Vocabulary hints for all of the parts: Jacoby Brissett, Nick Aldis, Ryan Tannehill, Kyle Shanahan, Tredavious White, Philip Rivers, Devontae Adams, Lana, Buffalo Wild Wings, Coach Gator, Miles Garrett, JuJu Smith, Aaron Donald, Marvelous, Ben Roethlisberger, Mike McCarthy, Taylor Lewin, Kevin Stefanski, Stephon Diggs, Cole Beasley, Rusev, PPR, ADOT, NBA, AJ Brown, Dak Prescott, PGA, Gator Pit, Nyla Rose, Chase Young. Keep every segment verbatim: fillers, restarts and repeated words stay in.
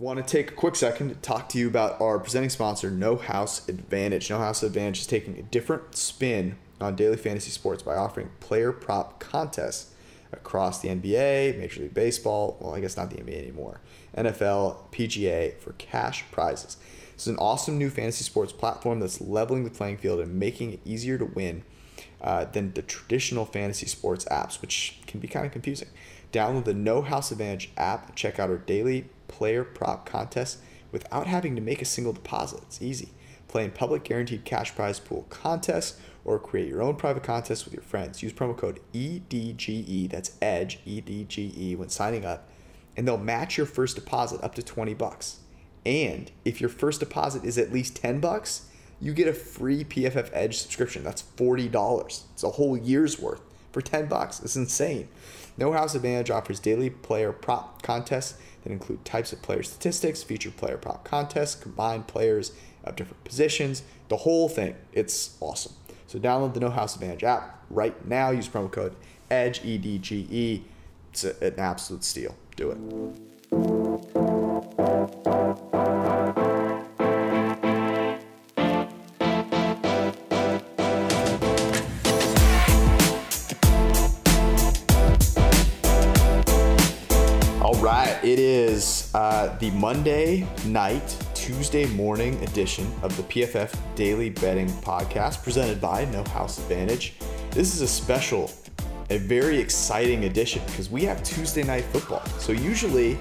want to take a quick second to talk to you about our presenting sponsor, No House Advantage. No House Advantage is taking a different spin on daily fantasy sports by offering player prop contests across the N B A, Major League Baseball, well, I guess not the N B A anymore, N F L, P G A for cash prizes. This is an awesome new fantasy sports platform that's leveling the playing field and making it easier to win uh, than the traditional fantasy sports apps, which can be kind of confusing. Download the No House Advantage app, check out our daily player prop contests without having to make a single deposit. It's easy. Play in public guaranteed cash prize pool contests or create your own private contest with your friends. Use promo code E D G E, that's EDGE, E D G E, when signing up, and they'll match your first deposit up to twenty bucks. And if your first deposit is at least ten bucks, you get a free P F F Edge subscription. That's forty dollars. It's a whole year's worth for ten bucks. It's insane. No House Advantage offers daily player prop contests that include types of player statistics, feature player prop contests, combined players of different positions, the whole thing. It's awesome. So download the No House Advantage app right now. Use promo code EDGE, E D G E. It's a, an absolute steal. Do it. All right. It is uh, the Monday night, Tuesday morning edition of the P F F Daily Betting Podcast presented by No House Advantage. This is a special, a very exciting edition because we have Tuesday night football. So usually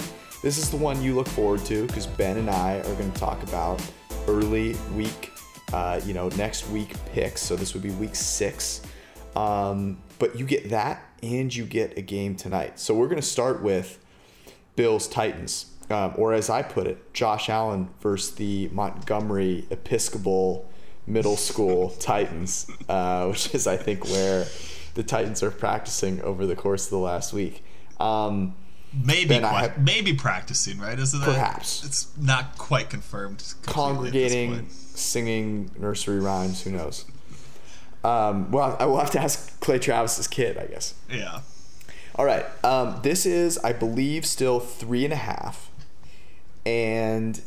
this is the one you look forward to because Ben and I are going to talk about early week, uh, you know, next week picks. So this would be week six. Um, but you get that and you get a game tonight. So we're going to start with Bills Titans. Um, or as I put it, Josh Allen versus the Montgomery Episcopal Middle School Titans, uh, which is, I think, where the Titans are practicing over the course of the last week. Um, maybe quite, I have, maybe practicing, right? Isn't perhaps. That, it's not quite confirmed. Congregating, at this point. Singing nursery rhymes, who knows? Um, well, I will have to ask Clay Travis's kid, I guess. Yeah. All right. Um, this is, I believe, still three and a half. And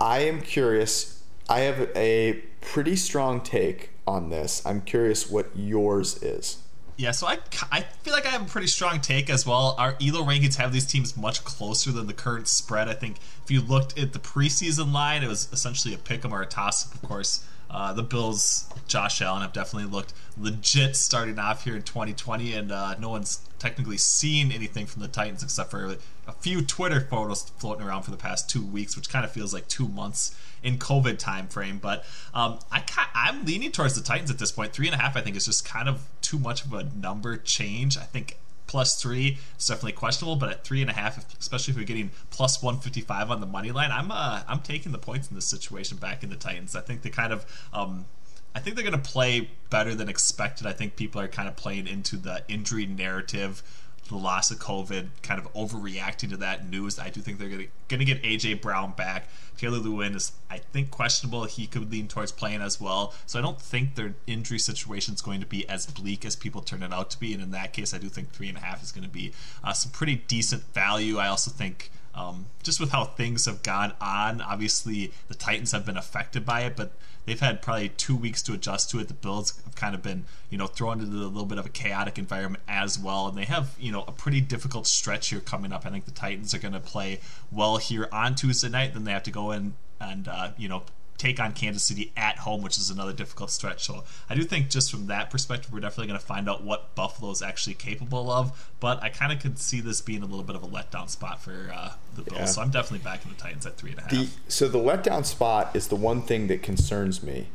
I am curious. I have a pretty strong take on this. I'm curious what yours is. Yeah, so I, I feel like I have a pretty strong take as well. Our E L O rankings have these teams much closer than the current spread. I think if you looked at the preseason line, it was essentially a pick 'em or a toss-up, of course. Uh, the Bills, Josh Allen, have definitely looked legit starting off here in twenty twenty, and uh, no one's technically seen anything from the Titans except for a few Twitter photos floating around for the past two weeks, which kind of feels like two months in COVID time frame. But um, I I'm leaning towards the Titans at this point. Three and a half, I think, is just kind of too much of a number change. I think plus three is definitely questionable, but at three and a half, especially if you're getting plus one fifty-five on the money line, I'm uh, I'm taking the points in this situation back in the Titans. I think they kind of, um, I think they're going to play better than expected. I think people are kind of playing into the injury narrative, the loss of COVID, kind of overreacting to that news. I do think they're going to get A J Brown back. Taylor Lewin is, I think, questionable. He could lean towards playing as well. So I don't think their injury situation is going to be as bleak as people turn it out to be. And in that case, I do think three and a half is going to be uh, some pretty decent value. I also think um, just with how things have gone on, obviously the Titans have been affected by it, but they've had probably two weeks to adjust to it. The Bills have kind of been, you know, thrown into a little bit of a chaotic environment as well. And they have, you know, a pretty difficult stretch here coming up. I think the Titans are going to play well here on Tuesday night. Then they have to go in and, uh, you know, take on Kansas City at home, which is another difficult stretch. So I do think just from that perspective, we're definitely going to find out what Buffalo is actually capable of. But I kind of could see this being a little bit of a letdown spot for uh, the Bills. Yeah. So I'm definitely backing the Titans at three and a half. The, so the letdown spot is the one thing that concerns me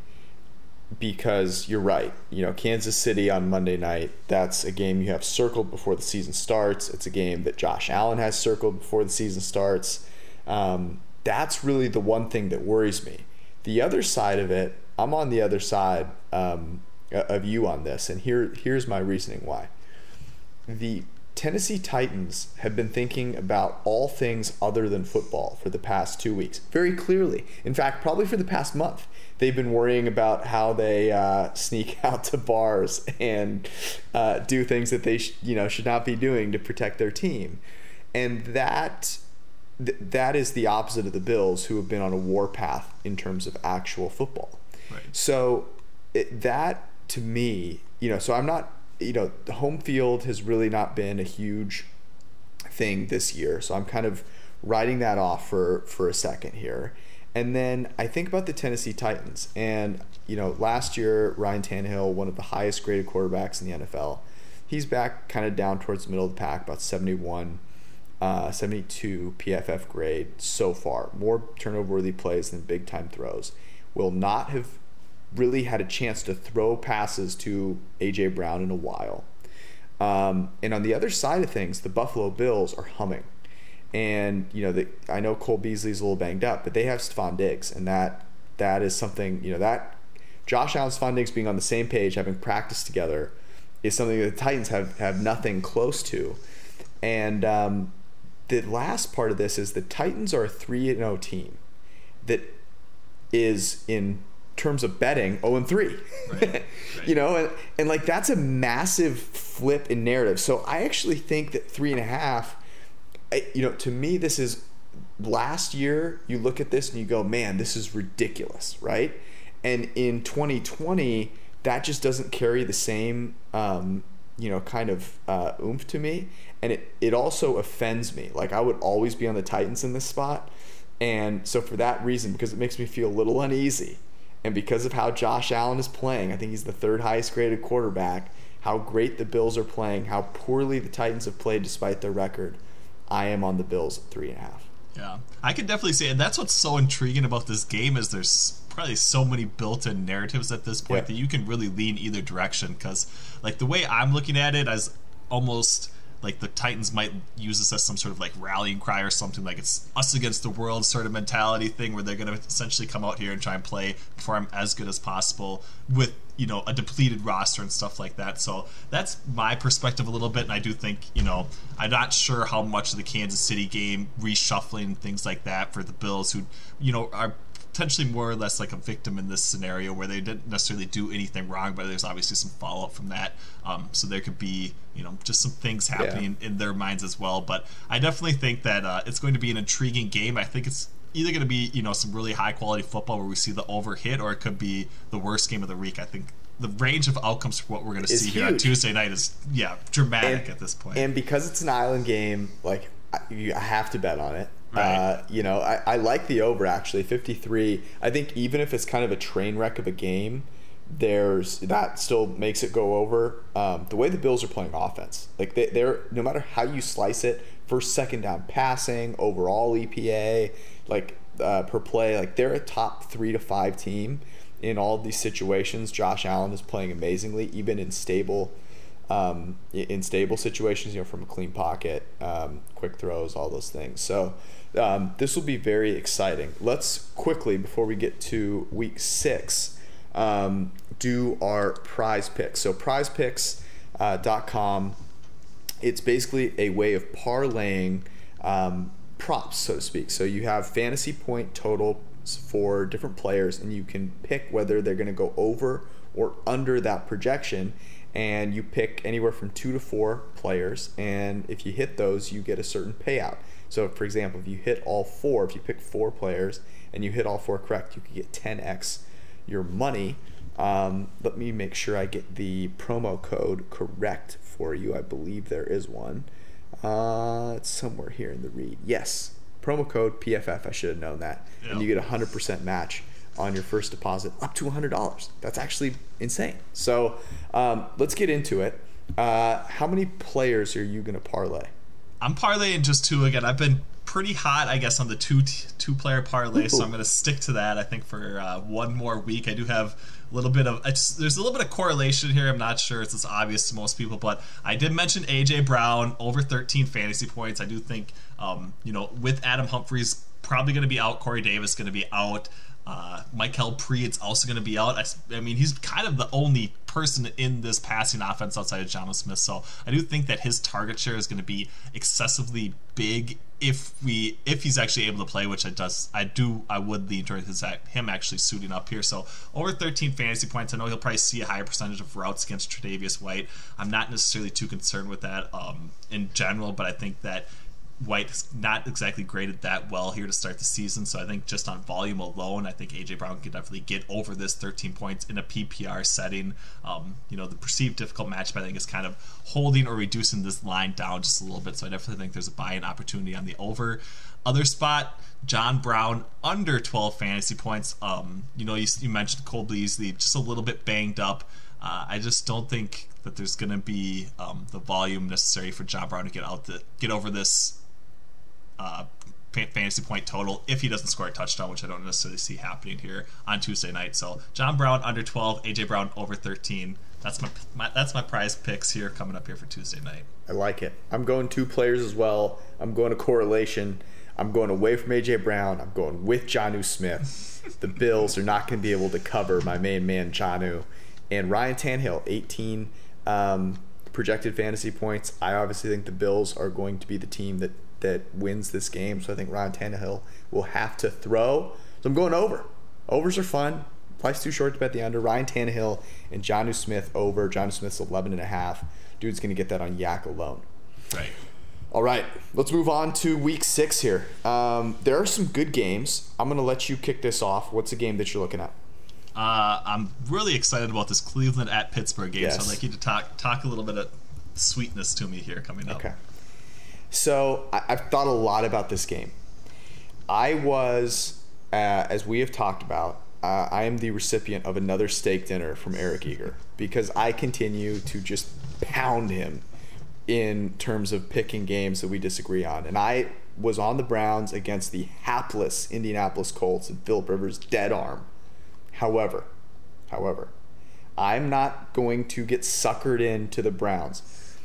because you're right. You know, Kansas City on Monday night, that's a game you have circled before the season starts. It's a game that Josh Allen has circled before the season starts. Um, that's really the one thing that worries me. The other side of it, I'm on the other side um, of you on this, and here here's my reasoning why. The Tennessee Titans have been thinking about all things other than football for the past two weeks, very clearly. In fact, probably for the past month, they've been worrying about how they uh, sneak out to bars and uh, do things that they sh- you know should not be doing to protect their team, and that th- that is the opposite of the Bills, who have been on a war path in terms of actual football. Right. So it, that to me, you know, so I'm not, you know, the home field has really not been a huge thing this year. So I'm kind of writing that off for, for a second here. And then I think about the Tennessee Titans. And, you know, last year, Ryan Tannehill, one of the highest graded quarterbacks in the N F L, he's back kind of down towards the middle of the pack, about seventy-one, uh, seventy-two P F F grade so far. More turnover-worthy plays than big-time throws. Will not have really had a chance to throw passes to A J Brown in a while. Um, and on the other side of things, the Buffalo Bills are humming. And, you know, the, I know Cole Beasley's a little banged up, but they have Stephon Diggs. And that that is something, you know, that Josh Allen, Stephon Diggs being on the same page, having practiced together, is something that the Titans have, have nothing close to. And um, the last part of this is the Titans are a three and oh team that is, in terms of betting, oh and three. Right. Right. You know, and, and, like, that's a massive flip in narrative. So I actually think that three and a half, I, you know, to me, this is last year. You look at this and you go, man, this is ridiculous, right? And in twenty twenty, that just doesn't carry the same, um, you know, kind of uh, oomph to me. And it, it also offends me. Like, I would always be on the Titans in this spot. And so for that reason, because it makes me feel a little uneasy, and because of how Josh Allen is playing, I think he's the third highest graded quarterback, how great the Bills are playing, how poorly the Titans have played despite their record, I am on the Bills at three and a half. Yeah, I can definitely see, and that's what's so intriguing about this game is there's probably so many built-in narratives at this point, yeah, that you can really lean either direction. Because, like, the way I'm looking at it is almost like the Titans might use this as some sort of, like, rallying cry or something, like it's us against the world sort of mentality thing, where they're going to essentially come out here and try and play, perform as good as possible with, you know, a depleted roster and stuff like that. So that's my perspective a little bit. And I do think, you know, I'm not sure how much of the Kansas City game reshuffling and things like that for the Bills, who, you know, are potentially more or less like a victim in this scenario, where they didn't necessarily do anything wrong, but there's obviously some fallout from that. Um, so there could be, you know, just some things happening, yeah, in their minds as well. But I definitely think that uh, it's going to be an intriguing game. I think it's either going to be, you know, some really high quality football where we see the over hit, or it could be the worst game of the week. I think the range of outcomes for what we're going to see huge here on Tuesday night is, yeah, dramatic and, at this point. And because it's an island game, like, I have to bet on it. Right. Uh, you know, I, I like the over, actually, fifty-three. I think even if it's kind of a train wreck of a game, there's that still makes it go over. Um, the way the Bills are playing offense, like they, they're no matter how you slice it, first, second down passing, overall E P A, like uh, per play, like they're a top three to five team in all of these situations. Josh Allen is playing amazingly, even in stable, um, in stable situations, you know, from a clean pocket, um, quick throws, all those things. So um, this will be very exciting. Let's quickly, before we get to week six, um, do our prize picks. So prize picks dot com, it's basically a way of parlaying um, props, so to speak. So you have fantasy point totals for different players, and you can pick whether they're going to go over or under that projection. And you pick anywhere from two to four players, and if you hit those, you get a certain payout. So, for example, if you hit all four, if you pick four players and you hit all four correct, you could get ten x your money. Um, let me make sure I get the promo code correct for you. I believe there is one. Uh, it's somewhere here in the read. Yes, promo code P F F. I should have known that. Yep. And you get a one hundred percent match on your first deposit, up to one hundred dollars. That's actually insane. So um, let's get into it. Uh, how many players are you going to parlay? I'm parlaying just two again. I've been pretty hot, I guess, on the two t- two player parlay, ooh, so I'm going to stick to that, I think, for uh, one more week. I do have a little bit of just, there's a little bit of correlation here. I'm not sure it's as obvious to most people, but I did mention A J Brown over thirteen fantasy points. I do think, um, you know, with Adam Humphries probably going to be out, Corey Davis going to be out, Uh, Michael Preet's also going to be out. I, I mean, he's kind of the only person in this passing offense outside of Jonnu Smith. So I do think that his target share is going to be excessively big if we if he's actually able to play, which I does I do I would lean towards his, him actually suiting up here. So over thirteen fantasy points, I know he'll probably see a higher percentage of routes against Tredavious White. I'm not necessarily too concerned with that um, in general, but I think that White is not exactly graded that well here to start the season, so I think just on volume alone, I think A J Brown can definitely get over this thirteen points in a P P R setting. Um, you know, the perceived difficult match, but I think is kind of holding or reducing this line down just a little bit, so I definitely think there's a buy-in opportunity on the over. Other spot, John Brown under twelve fantasy points. Um, you know, you, you mentioned Cole Beasley just a little bit banged up. Uh, I just don't think that there's going to be um, the volume necessary for John Brown to get out the get over this uh, fantasy point total if he doesn't score a touchdown, which I don't necessarily see happening here on Tuesday night. So John Brown under twelve, A J Brown over thirteen. That's my, my that's my prize picks here coming up here for Tuesday night. I like it. I'm going two players as well. I'm going to correlation. I'm going away from A J Brown. I'm going with Jonnu Smith. The Bills are not going to be able to cover my main man Jonnu. And Ryan Tannehill, eighteen um, projected fantasy points. I obviously think the Bills are going to be the team that, that wins this game. So I think Ryan Tannehill will have to throw. So I'm going over. Overs are fun. Life's too short to bet the under. Ryan Tannehill and Jonnu Smith over. Jonnu Smith's eleven and a half. Dude's going to get that on Yak alone. Right. All right, let's move on to week six here. Um, there are some good games. I'm going to let you kick this off. What's the game that you're looking at? Uh, I'm really excited about this Cleveland at Pittsburgh game, yes. So I'd like you to talk talk a little bit of sweetness to me here coming up. Okay. So I, I've thought a lot about this game. I was, uh, as we have talked about, uh, I am the recipient of another steak dinner from Eric Eager because I continue to just pound him in terms of picking games that we disagree on. And I was on the Browns against the hapless Indianapolis Colts and Philip Rivers' dead arm. However, however, I'm not going to get suckered into the Browns.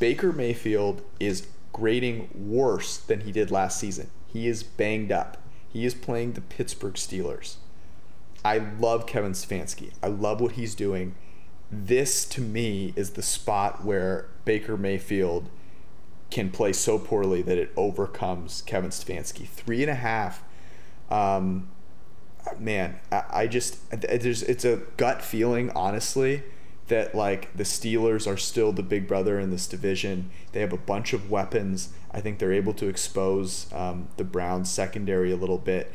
Baker Mayfield is grading worse than he did last season. He is banged up. He is playing the Pittsburgh Steelers. I love Kevin Stefanski. I love what he's doing. This, to me, is the spot where Baker Mayfield can play so poorly that it overcomes Kevin Stefanski. Three and a half. Um... Man, I, I just there's it's a gut feeling, honestly, that like the Steelers are still the big brother in this division. They have a bunch of weapons. I think they're able to expose um, the Browns secondary a little bit.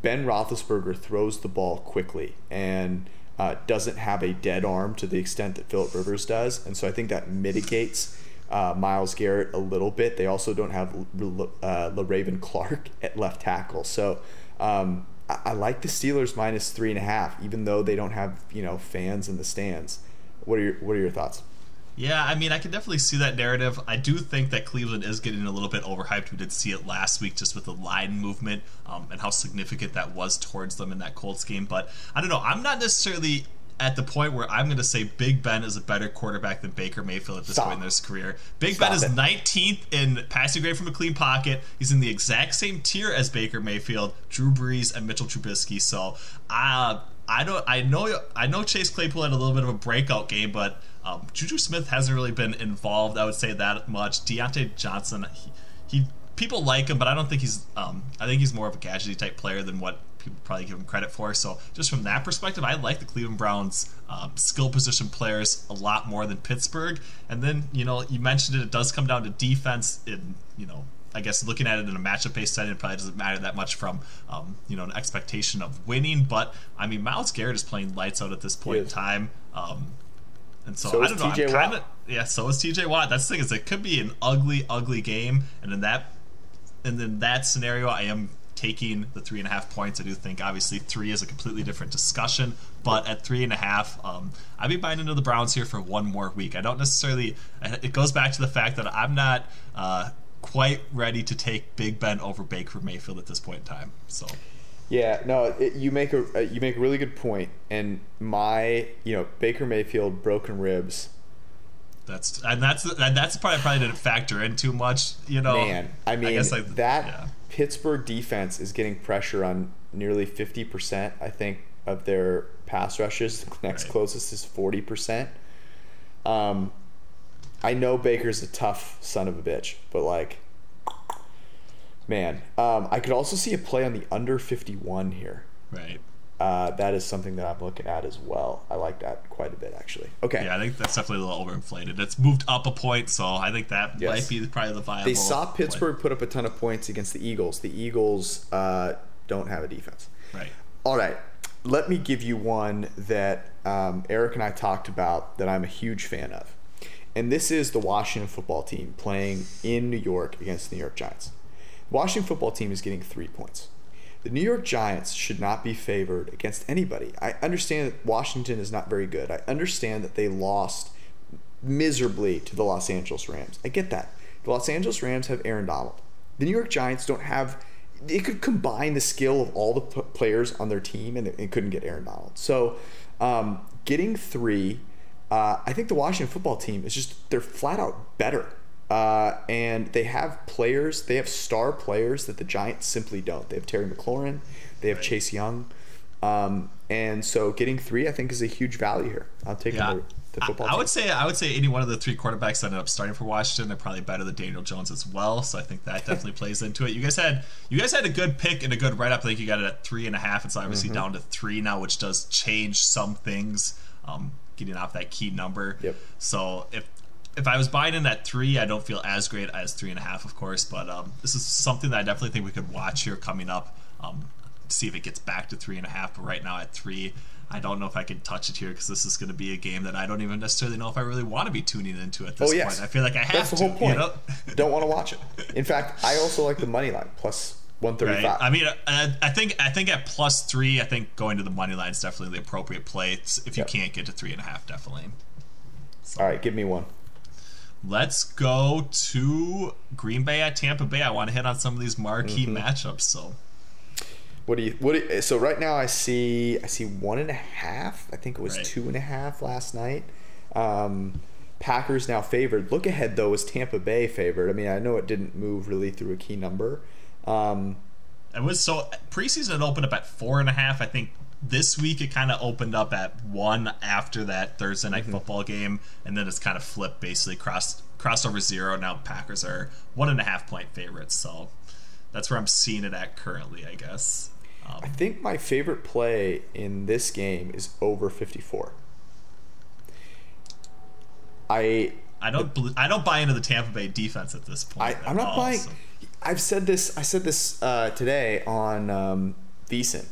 Ben Roethlisberger throws the ball quickly and uh, doesn't have a dead arm to the extent that Philip Rivers does, and so I think that mitigates uh, Miles Garrett a little bit. They also don't have uh, La Raven Clark at left tackle, so. Um, I like the Steelers minus three and a half, even though they don't have, you know, fans in the stands. What are your What are your thoughts? Yeah, I mean, I can definitely see that narrative. I do think that Cleveland is getting a little bit overhyped. We did see it last week just with the line movement um, and how significant that was towards them in that Colts game. But I don't know. I'm not necessarily at the point where I'm going to say Big Ben is a better quarterback than Baker Mayfield at this Stop. point in his career. Big Stop Ben is it. nineteenth in passing grade from a clean pocket. He's in the exact same tier as Baker Mayfield, Drew Brees, and Mitchell Trubisky. So uh, I don't. I know. I know Chase Claypool had a little bit of a breakout game, but um, JuJu Smith hasn't really been involved. I would say that much. Deontay Johnson, he, he people like him, but I don't think he's. Um, I think he's more of a gadgety type player than what people probably give him credit for. So just from that perspective, I like the Cleveland Browns um, skill position players a lot more than Pittsburgh. And then, you know, you mentioned it, it does come down to defense in, you know, I guess looking at it in a matchup-based setting, it probably doesn't matter that much from, um, you know, an expectation of winning. But, I mean, Miles Garrett is playing lights out at this point in time. Um, and so, so I don't know. T J I'm kinda, Watt. Yeah, so is T J Watt. That's the thing is it could be an ugly, ugly game. And in that, and in that scenario, I am taking the three and a half points. I do think obviously three is a completely different discussion, but at three and a half, um, I'd be buying into the Browns here for one more week. I don't necessarily, it goes back to the fact that I'm not uh, quite ready to take Big Ben over Baker Mayfield at this point in time. So, yeah, no, it, you make a you make a really good point. And my, you know, Baker Mayfield broken ribs. That's and that's and that's the part I probably didn't factor in too much. You know, man, I mean I guess I, that. Yeah. Pittsburgh defense is getting pressure on nearly fifty percent, I think, of their pass rushes. The next right. closest is forty percent. Um, I know Baker's a tough son of a bitch, but, like, man. Um, I could also see a play on the under fifty-one here. Right. uh, that is something that I'm looking at as well. I like that quite a bit, actually. Okay. Yeah, I think that's definitely a little overinflated. It's moved up a point, so I think that yes. might be probably the viable. They saw Pittsburgh play. put up a ton of points against the Eagles. The Eagles uh, don't have a defense. Right. All right. Let me give you one that um, Eric and I talked about that I'm a huge fan of. And this is the Washington football team playing in New York against the New York Giants. The Washington football team is getting three points. The New York Giants should not be favored against anybody. I understand that Washington is not very good. I understand that they lost miserably to the Los Angeles Rams. I get that. The Los Angeles Rams have Aaron Donald. The New York Giants don't have... They could combine the skill of all the p- players on their team, and they couldn't get Aaron Donald. So um, getting three... Uh, I think the Washington football team is just, they're flat out better. Uh, and they have players, they have star players that the Giants simply don't. They have Terry McLaurin, they have right. Chase Young. Um, and so getting three, I think, is a huge value here. I'll take yeah. the, the football I, team. I would say I would say any one of the three quarterbacks that ended up starting for Washington, they're probably better than Daniel Jones as well. So I think that definitely plays into it. You guys had you guys had a good pick and a good write-up. I think you got it at three and a half. It's obviously mm-hmm. down to three now, which does change some things. Um, getting off that key number. Yep. So if if I was buying in at three, I don't feel as great as three and a half, of course, but um, this is something that I definitely think we could watch here coming up um, to see if it gets back to three and a half. But right now at three, I don't know if I can touch it here because this is going to be a game that I don't even necessarily know if I really want to be tuning into at this oh, yes. point. I feel like I have That's the to. Whole point. You know? Don't want to watch it. In fact, I also like the money line, plus one thirty-five. Right. I mean, I, I think I think at plus three, I think going to the money line is definitely the appropriate play. It's, if you yep. can't get to three and a half, definitely. So. All right, give me one. Let's go to Green Bay at Tampa Bay. I want to hit on some of these marquee mm-hmm. matchups. So, what do you? What? Do you, so right now, I see I see one and a half. I think it was right. two and a half last night. Um, Packers now favored. Look ahead though is Tampa Bay favored. I mean, I know it didn't move really through a key number. Um, it was so preseason it opened up at four and a half. I think this week it kind of opened up at one after that Thursday night mm-hmm. football game, and then it's kind of flipped basically crossed crossed over zero. Now Packers are one and a half point favorites, so that's where I'm seeing it at currently, I guess. Um, I think my favorite play in this game is over fifty-four. I I don't the, I don't buy into the Tampa Bay defense at this point. I, I'm not all, buying. So. I've said this. I said this uh, today on um, VSiN.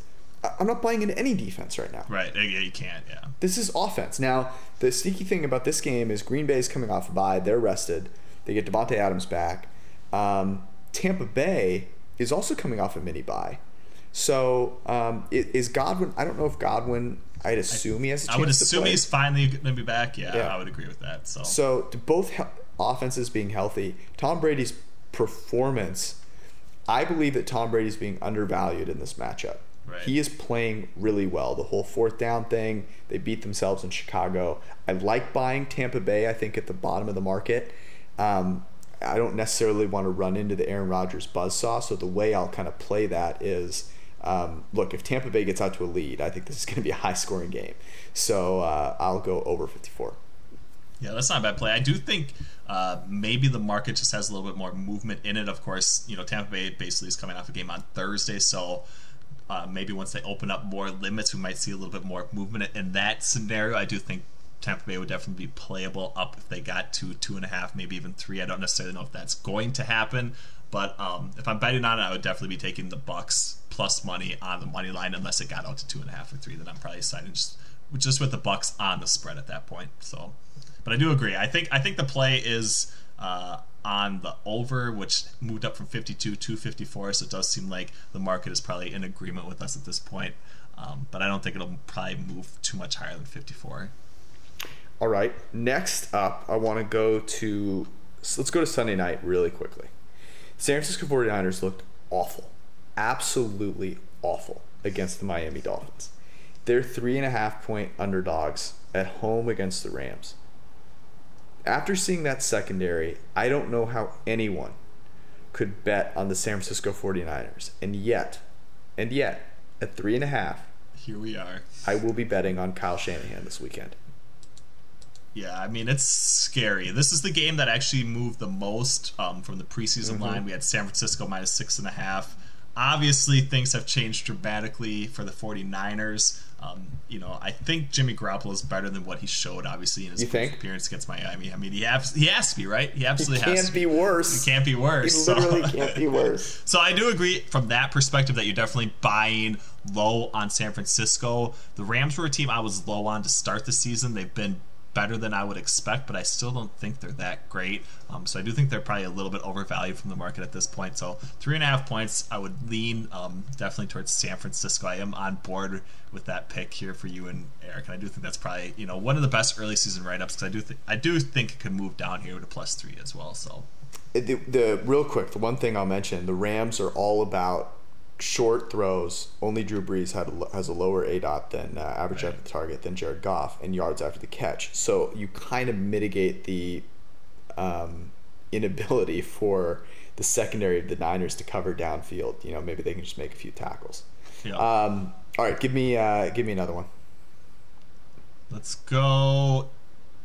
I'm not buying into any defense right now. Right, yeah, you can't. Yeah. This is offense. Now, the sneaky thing about this game is Green Bay is coming off a bye. They're rested. They get Devontae Adams back. Um, Tampa Bay is also coming off a mini bye. So um, is Godwin? I don't know if Godwin. I'd assume I, he has. a chance I would assume to play. He's finally going to be back. Yeah, yeah, I would agree with that. So, so to both he- offenses being healthy, Tom Brady's. Performance, I believe that Tom Brady's being undervalued in this matchup. Right. He is playing really well. The whole fourth down thing, they beat themselves in Chicago. I like buying Tampa Bay, I think, at the bottom of the market. Um, I don't necessarily want to run into the Aaron Rodgers buzzsaw, so the way I'll kind of play that is, um, look, if Tampa Bay gets out to a lead, I think this is going to be a high-scoring game. So uh, I'll go over fifty-four. Yeah, that's not a bad play. I do think uh, maybe the market just has a little bit more movement in it. Of course, you know, Tampa Bay basically is coming off a game on Thursday, so uh, maybe once they open up more limits, we might see a little bit more movement. In that scenario, I do think Tampa Bay would definitely be playable up if they got to two and a half, maybe even three. I don't necessarily know if that's going to happen, but um, if I'm betting on it, I would definitely be taking the Bucks plus money on the money line unless it got out to two and a half or three. Then I'm probably siding just, just with the Bucks on the spread at that point, so... But I do agree. I think I think the play is uh, on the over, which moved up from fifty-two to fifty-four. So it does seem like the market is probably in agreement with us at this point. Um, but I don't think it'll probably move too much higher than fifty-four. All right. Next up, I want to go to so let's go to Sunday night really quickly. San Francisco forty-niners looked awful, absolutely awful against the Miami Dolphins. They're three and a half point underdogs at home against the Rams. After seeing that secondary, I don't know how anyone could bet on the San Francisco forty-niners. And yet, and yet, at three and a half, here we are. I will be betting on Kyle Shanahan this weekend. Yeah, I mean, it's scary. This is the game that actually moved the most um, from the preseason mm-hmm. line. We had San Francisco minus six and a half. Obviously, things have changed dramatically for the 49ers. Um, you know, I think Jimmy Garoppolo is better than what he showed, obviously, in his appearance against Miami. I mean, he has, he has to be, right? He absolutely has to be. It can't be worse. It can't be worse. It literally can't be worse. So I do agree from that perspective that you're definitely buying low on San Francisco. The Rams were a team I was low on to start the season. They've been better than I would expect, but I still don't think they're that great. Um, so I do think they're probably a little bit overvalued from the market at this point. So three and a half points, I would lean um, definitely towards San Francisco. I am on board with that pick here for you and Eric, and I do think that's probably, you know, one of the best early season write-ups, because I do think I do think it could move down here to plus three as well. So the, the real quick, the one thing I'll mention: the Rams are all about short throws. Only Drew Brees had a, has a lower A D O T than uh, average right. after the target than Jared Goff, and yards after the catch. So you kind of mitigate the um, inability for the secondary of the Niners to cover downfield. You know, maybe they can just make a few tackles. Yeah. Um, all right, give me uh, give me another one. Let's go.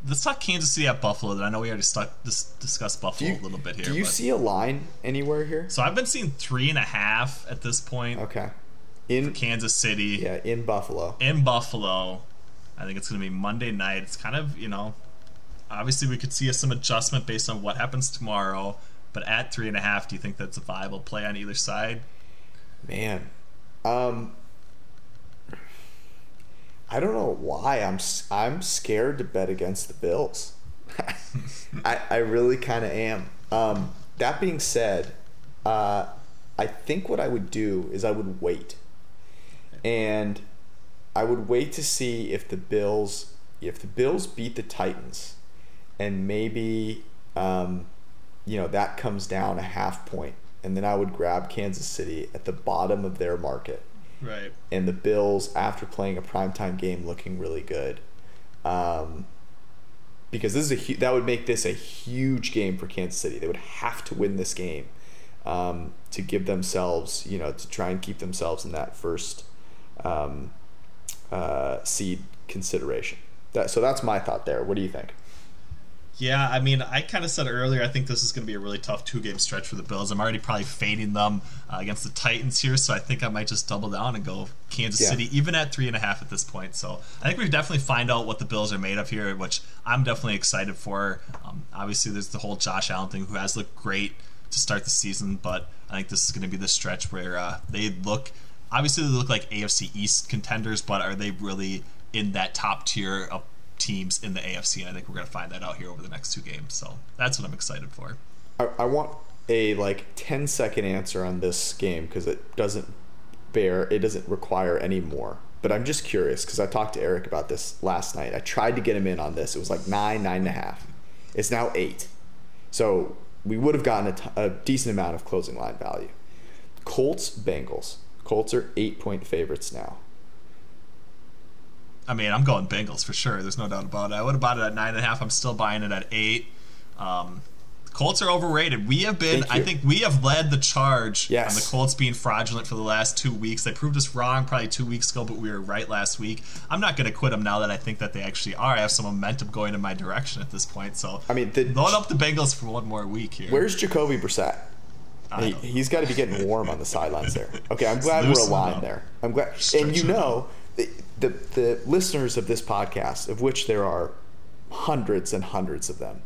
Let's talk Kansas City at Buffalo. Then I know we already stuck, dis- discussed Buffalo you, a little bit here. Do you but. see a line anywhere here? So I've been seeing three and a half at this point. Okay. In Kansas City. Yeah, in Buffalo. In Buffalo. I think it's going to be Monday night. It's kind of, you know, obviously we could see some adjustment based on what happens tomorrow. But at three and a half, do you think that's a viable play on either side? Man. Um... I don't know why I'm I'm scared to bet against the Bills. I I really kind of am. Um, that being said, uh, I think what I would do is I would wait, and I would wait to see if the Bills if the Bills beat the Titans, and maybe um, you know, that comes down a half point, and then I would grab Kansas City at the bottom of their market. Right. And the Bills, after playing a primetime game, looking really good, um, because this is a hu- that would make this a huge game for Kansas City. They would have to win this game um, to give themselves, you know, to try and keep themselves in that first um, uh, seed consideration. That, so that's my thought there. What do you think? Yeah, I mean, I kind of said earlier, I think this is going to be a really tough two-game stretch for the Bills. I'm already probably fading them uh, against the Titans here, so I think I might just double down and go Kansas yeah. City, even at three and a half at this point. So I think we definitely find out what the Bills are made of here, which I'm definitely excited for. Um, obviously, there's the whole Josh Allen thing, who has looked great to start the season, but I think this is going to be the stretch where uh, they look, obviously they look like A F C East contenders, but are they really in that top tier of teams in the A F C? And I think we're going to find that out here over the next two games. So that's what I'm excited for. I, I want a like ten second answer on this game, because it doesn't bear, it doesn't require any more. But I'm just curious, because I talked to Eric about this last night. I tried to get him in on this. It was like nine, nine and a half. It's now eight. So we would have gotten a, t- a decent amount of closing line value. Colts, Bengals. Colts are eight point favorites now. I mean, I'm going Bengals for sure. There's no doubt about it. I would have bought it at nine and a half. I'm still buying it at eight. Um, Colts are overrated. We have been, I think we have led the charge yes. on the Colts being fraudulent for the last two weeks. They proved us wrong probably two weeks ago, but we were right last week. I'm not going to quit them now that I think that they actually are. I have some momentum going in my direction at this point. So I mean, the, load up the Bengals for one more week here. Where's Jacoby Brissett? He, he's got to be getting warm on the sidelines there. Okay, I'm glad we're aligned there. I'm glad, Stretch and you know. The, the the listeners of this podcast, of which there are hundreds and hundreds of them,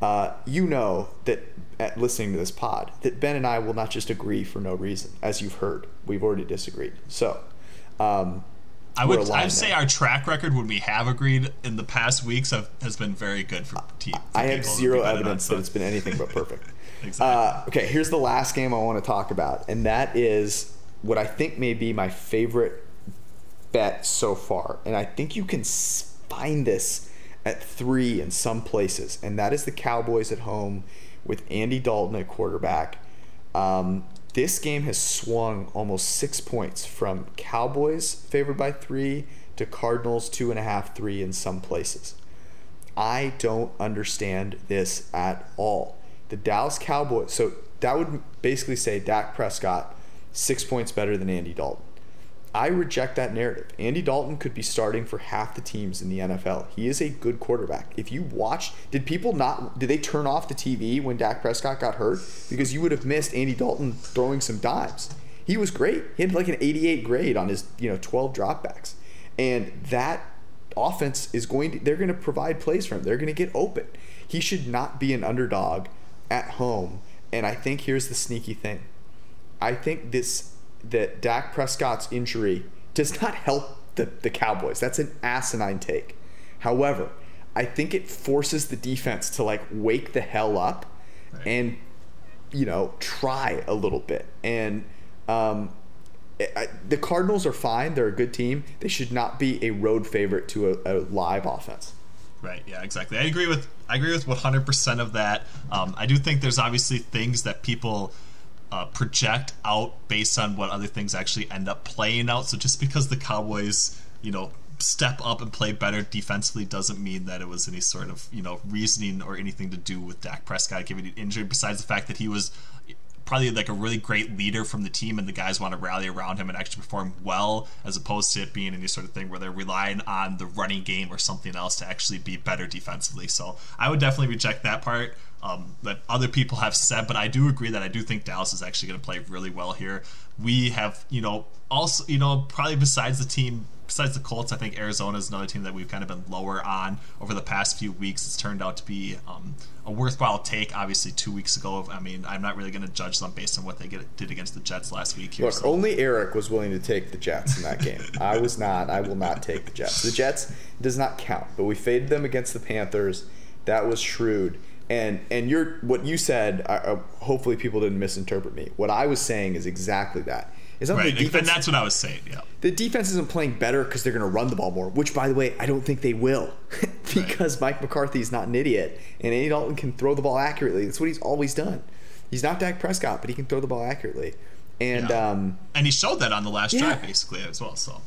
uh, you know that at listening to this pod, that Ben and I will not just agree for no reason. As you've heard, we've already disagreed. So um, I would I'd say our track record when we have agreed in the past weeks have, has been very good for teams. I have zero evidence that it's been anything but perfect. Exactly. Uh, okay, here's the last game I want to talk about, and that is what I think may be my favorite bet so far, and I think you can find this at three in some places, and that is the Cowboys at home with Andy Dalton at quarterback. Um, this game has swung almost six points from Cowboys favored by three to Cardinals two and a half, three in some places. I don't understand this at all. The Dallas Cowboys, so that would basically say Dak Prescott six points better than Andy Dalton. I reject that narrative. Andy Dalton could be starting for half the teams in the N F L. He is a good quarterback. If you watched, did people not, did they turn off the T V when Dak Prescott got hurt? Because you would have missed Andy Dalton throwing some dimes. He was great. He had like an eighty-eight grade on his, you know, twelve dropbacks. And that offense is going to, they're going to provide plays for him. They're going to get open. He should not be an underdog at home. And I think here's the sneaky thing. I think this, that Dak Prescott's injury does not help the, the Cowboys. That's an asinine take. However, I think it forces the defense to like wake the hell up, right, and, you know, try a little bit. And um, I, the Cardinals are fine. They're a good team. They should not be a road favorite to a, a live offense. Right. Yeah, exactly. I agree with, I agree with one hundred percent of that. Um, I do think there's obviously things that people uh, project out based on what other things actually end up playing out. So just because the Cowboys, you know, step up and play better defensively doesn't mean that it was any sort of, you know, reasoning or anything to do with Dak Prescott giving an injury, besides the fact that he was probably like a really great leader from the team and the guys want to rally around him and actually perform well, as opposed to it being any sort of thing where they're relying on the running game or something else to actually be better defensively. So I would definitely reject that part um, that other people have said, but I do agree that I do think Dallas is actually going to play really well here. We have, you know, also, you know, probably besides the team, besides the Colts, I think Arizona is another team that we've kind of been lower on over the past few weeks. It's turned out to be um, a worthwhile take, obviously, two weeks ago. I mean, I'm not really going to judge them based on what they get, did against the Jets last week. Here, Look, so. Only Eric was willing to take the Jets in that game. I was not. I will not take the Jets. The Jets does not count, but we faded them against the Panthers. That was shrewd. And and your what you said, uh, hopefully people didn't misinterpret me. What I was saying is exactly that. Right, defense, and that's what I was saying, yeah. The defense isn't playing better because they're going to run the ball more, which, by the way, I don't think they will because right. Mike McCarthy is not an idiot, and Andy Dalton can throw the ball accurately. That's what he's always done. He's not Dak Prescott, but he can throw the ball accurately. And yeah. um, and he showed that on the last yeah. drive, basically, as well. So,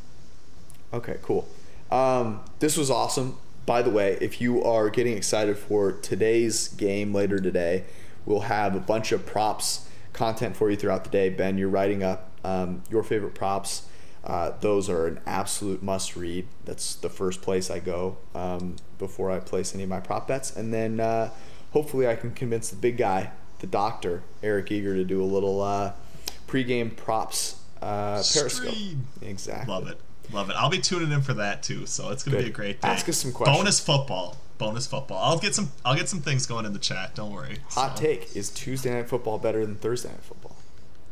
okay, cool. Um, this was awesome. By the way, if you are getting excited for today's game later today, we'll have a bunch of props content for you throughout the day. Ben, you're writing up Um, your favorite props. Uh, those are an absolute must read. That's the first place I go um, before I place any of my prop bets. And then uh, hopefully I can convince the big guy, the doctor, Eric Eager, to do a little uh, pregame props uh, Periscope. Exactly. Love it. Love it. I'll be tuning in for that too. So it's going to be a great day. Ask us some questions. Bonus football. Bonus football. I'll get some I'll get some things going in the chat. Don't worry. Hot so. Take. Is Tuesday Night Football better than Thursday Night Football?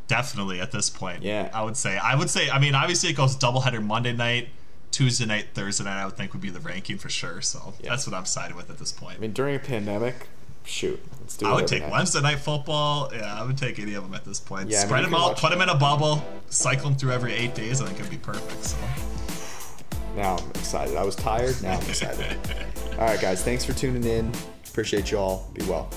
Definitely at this point. Yeah. I would say. I would say, I mean, obviously it goes doubleheader Monday night, Tuesday night, Thursday night, I would think would be the ranking for sure. So yeah. That's what I'm siding with at this point. I mean, during a pandemic, shoot. Let's do it. I would take night. Wednesday night football. Yeah, I would take any of them at this point. Yeah, Spread I mean, them out, put them in a bubble, cycle them through every eight days, I think it'd be perfect. So now I'm excited. I was tired. Now I'm excited. All right, guys. Thanks for tuning in. Appreciate you all. Be well.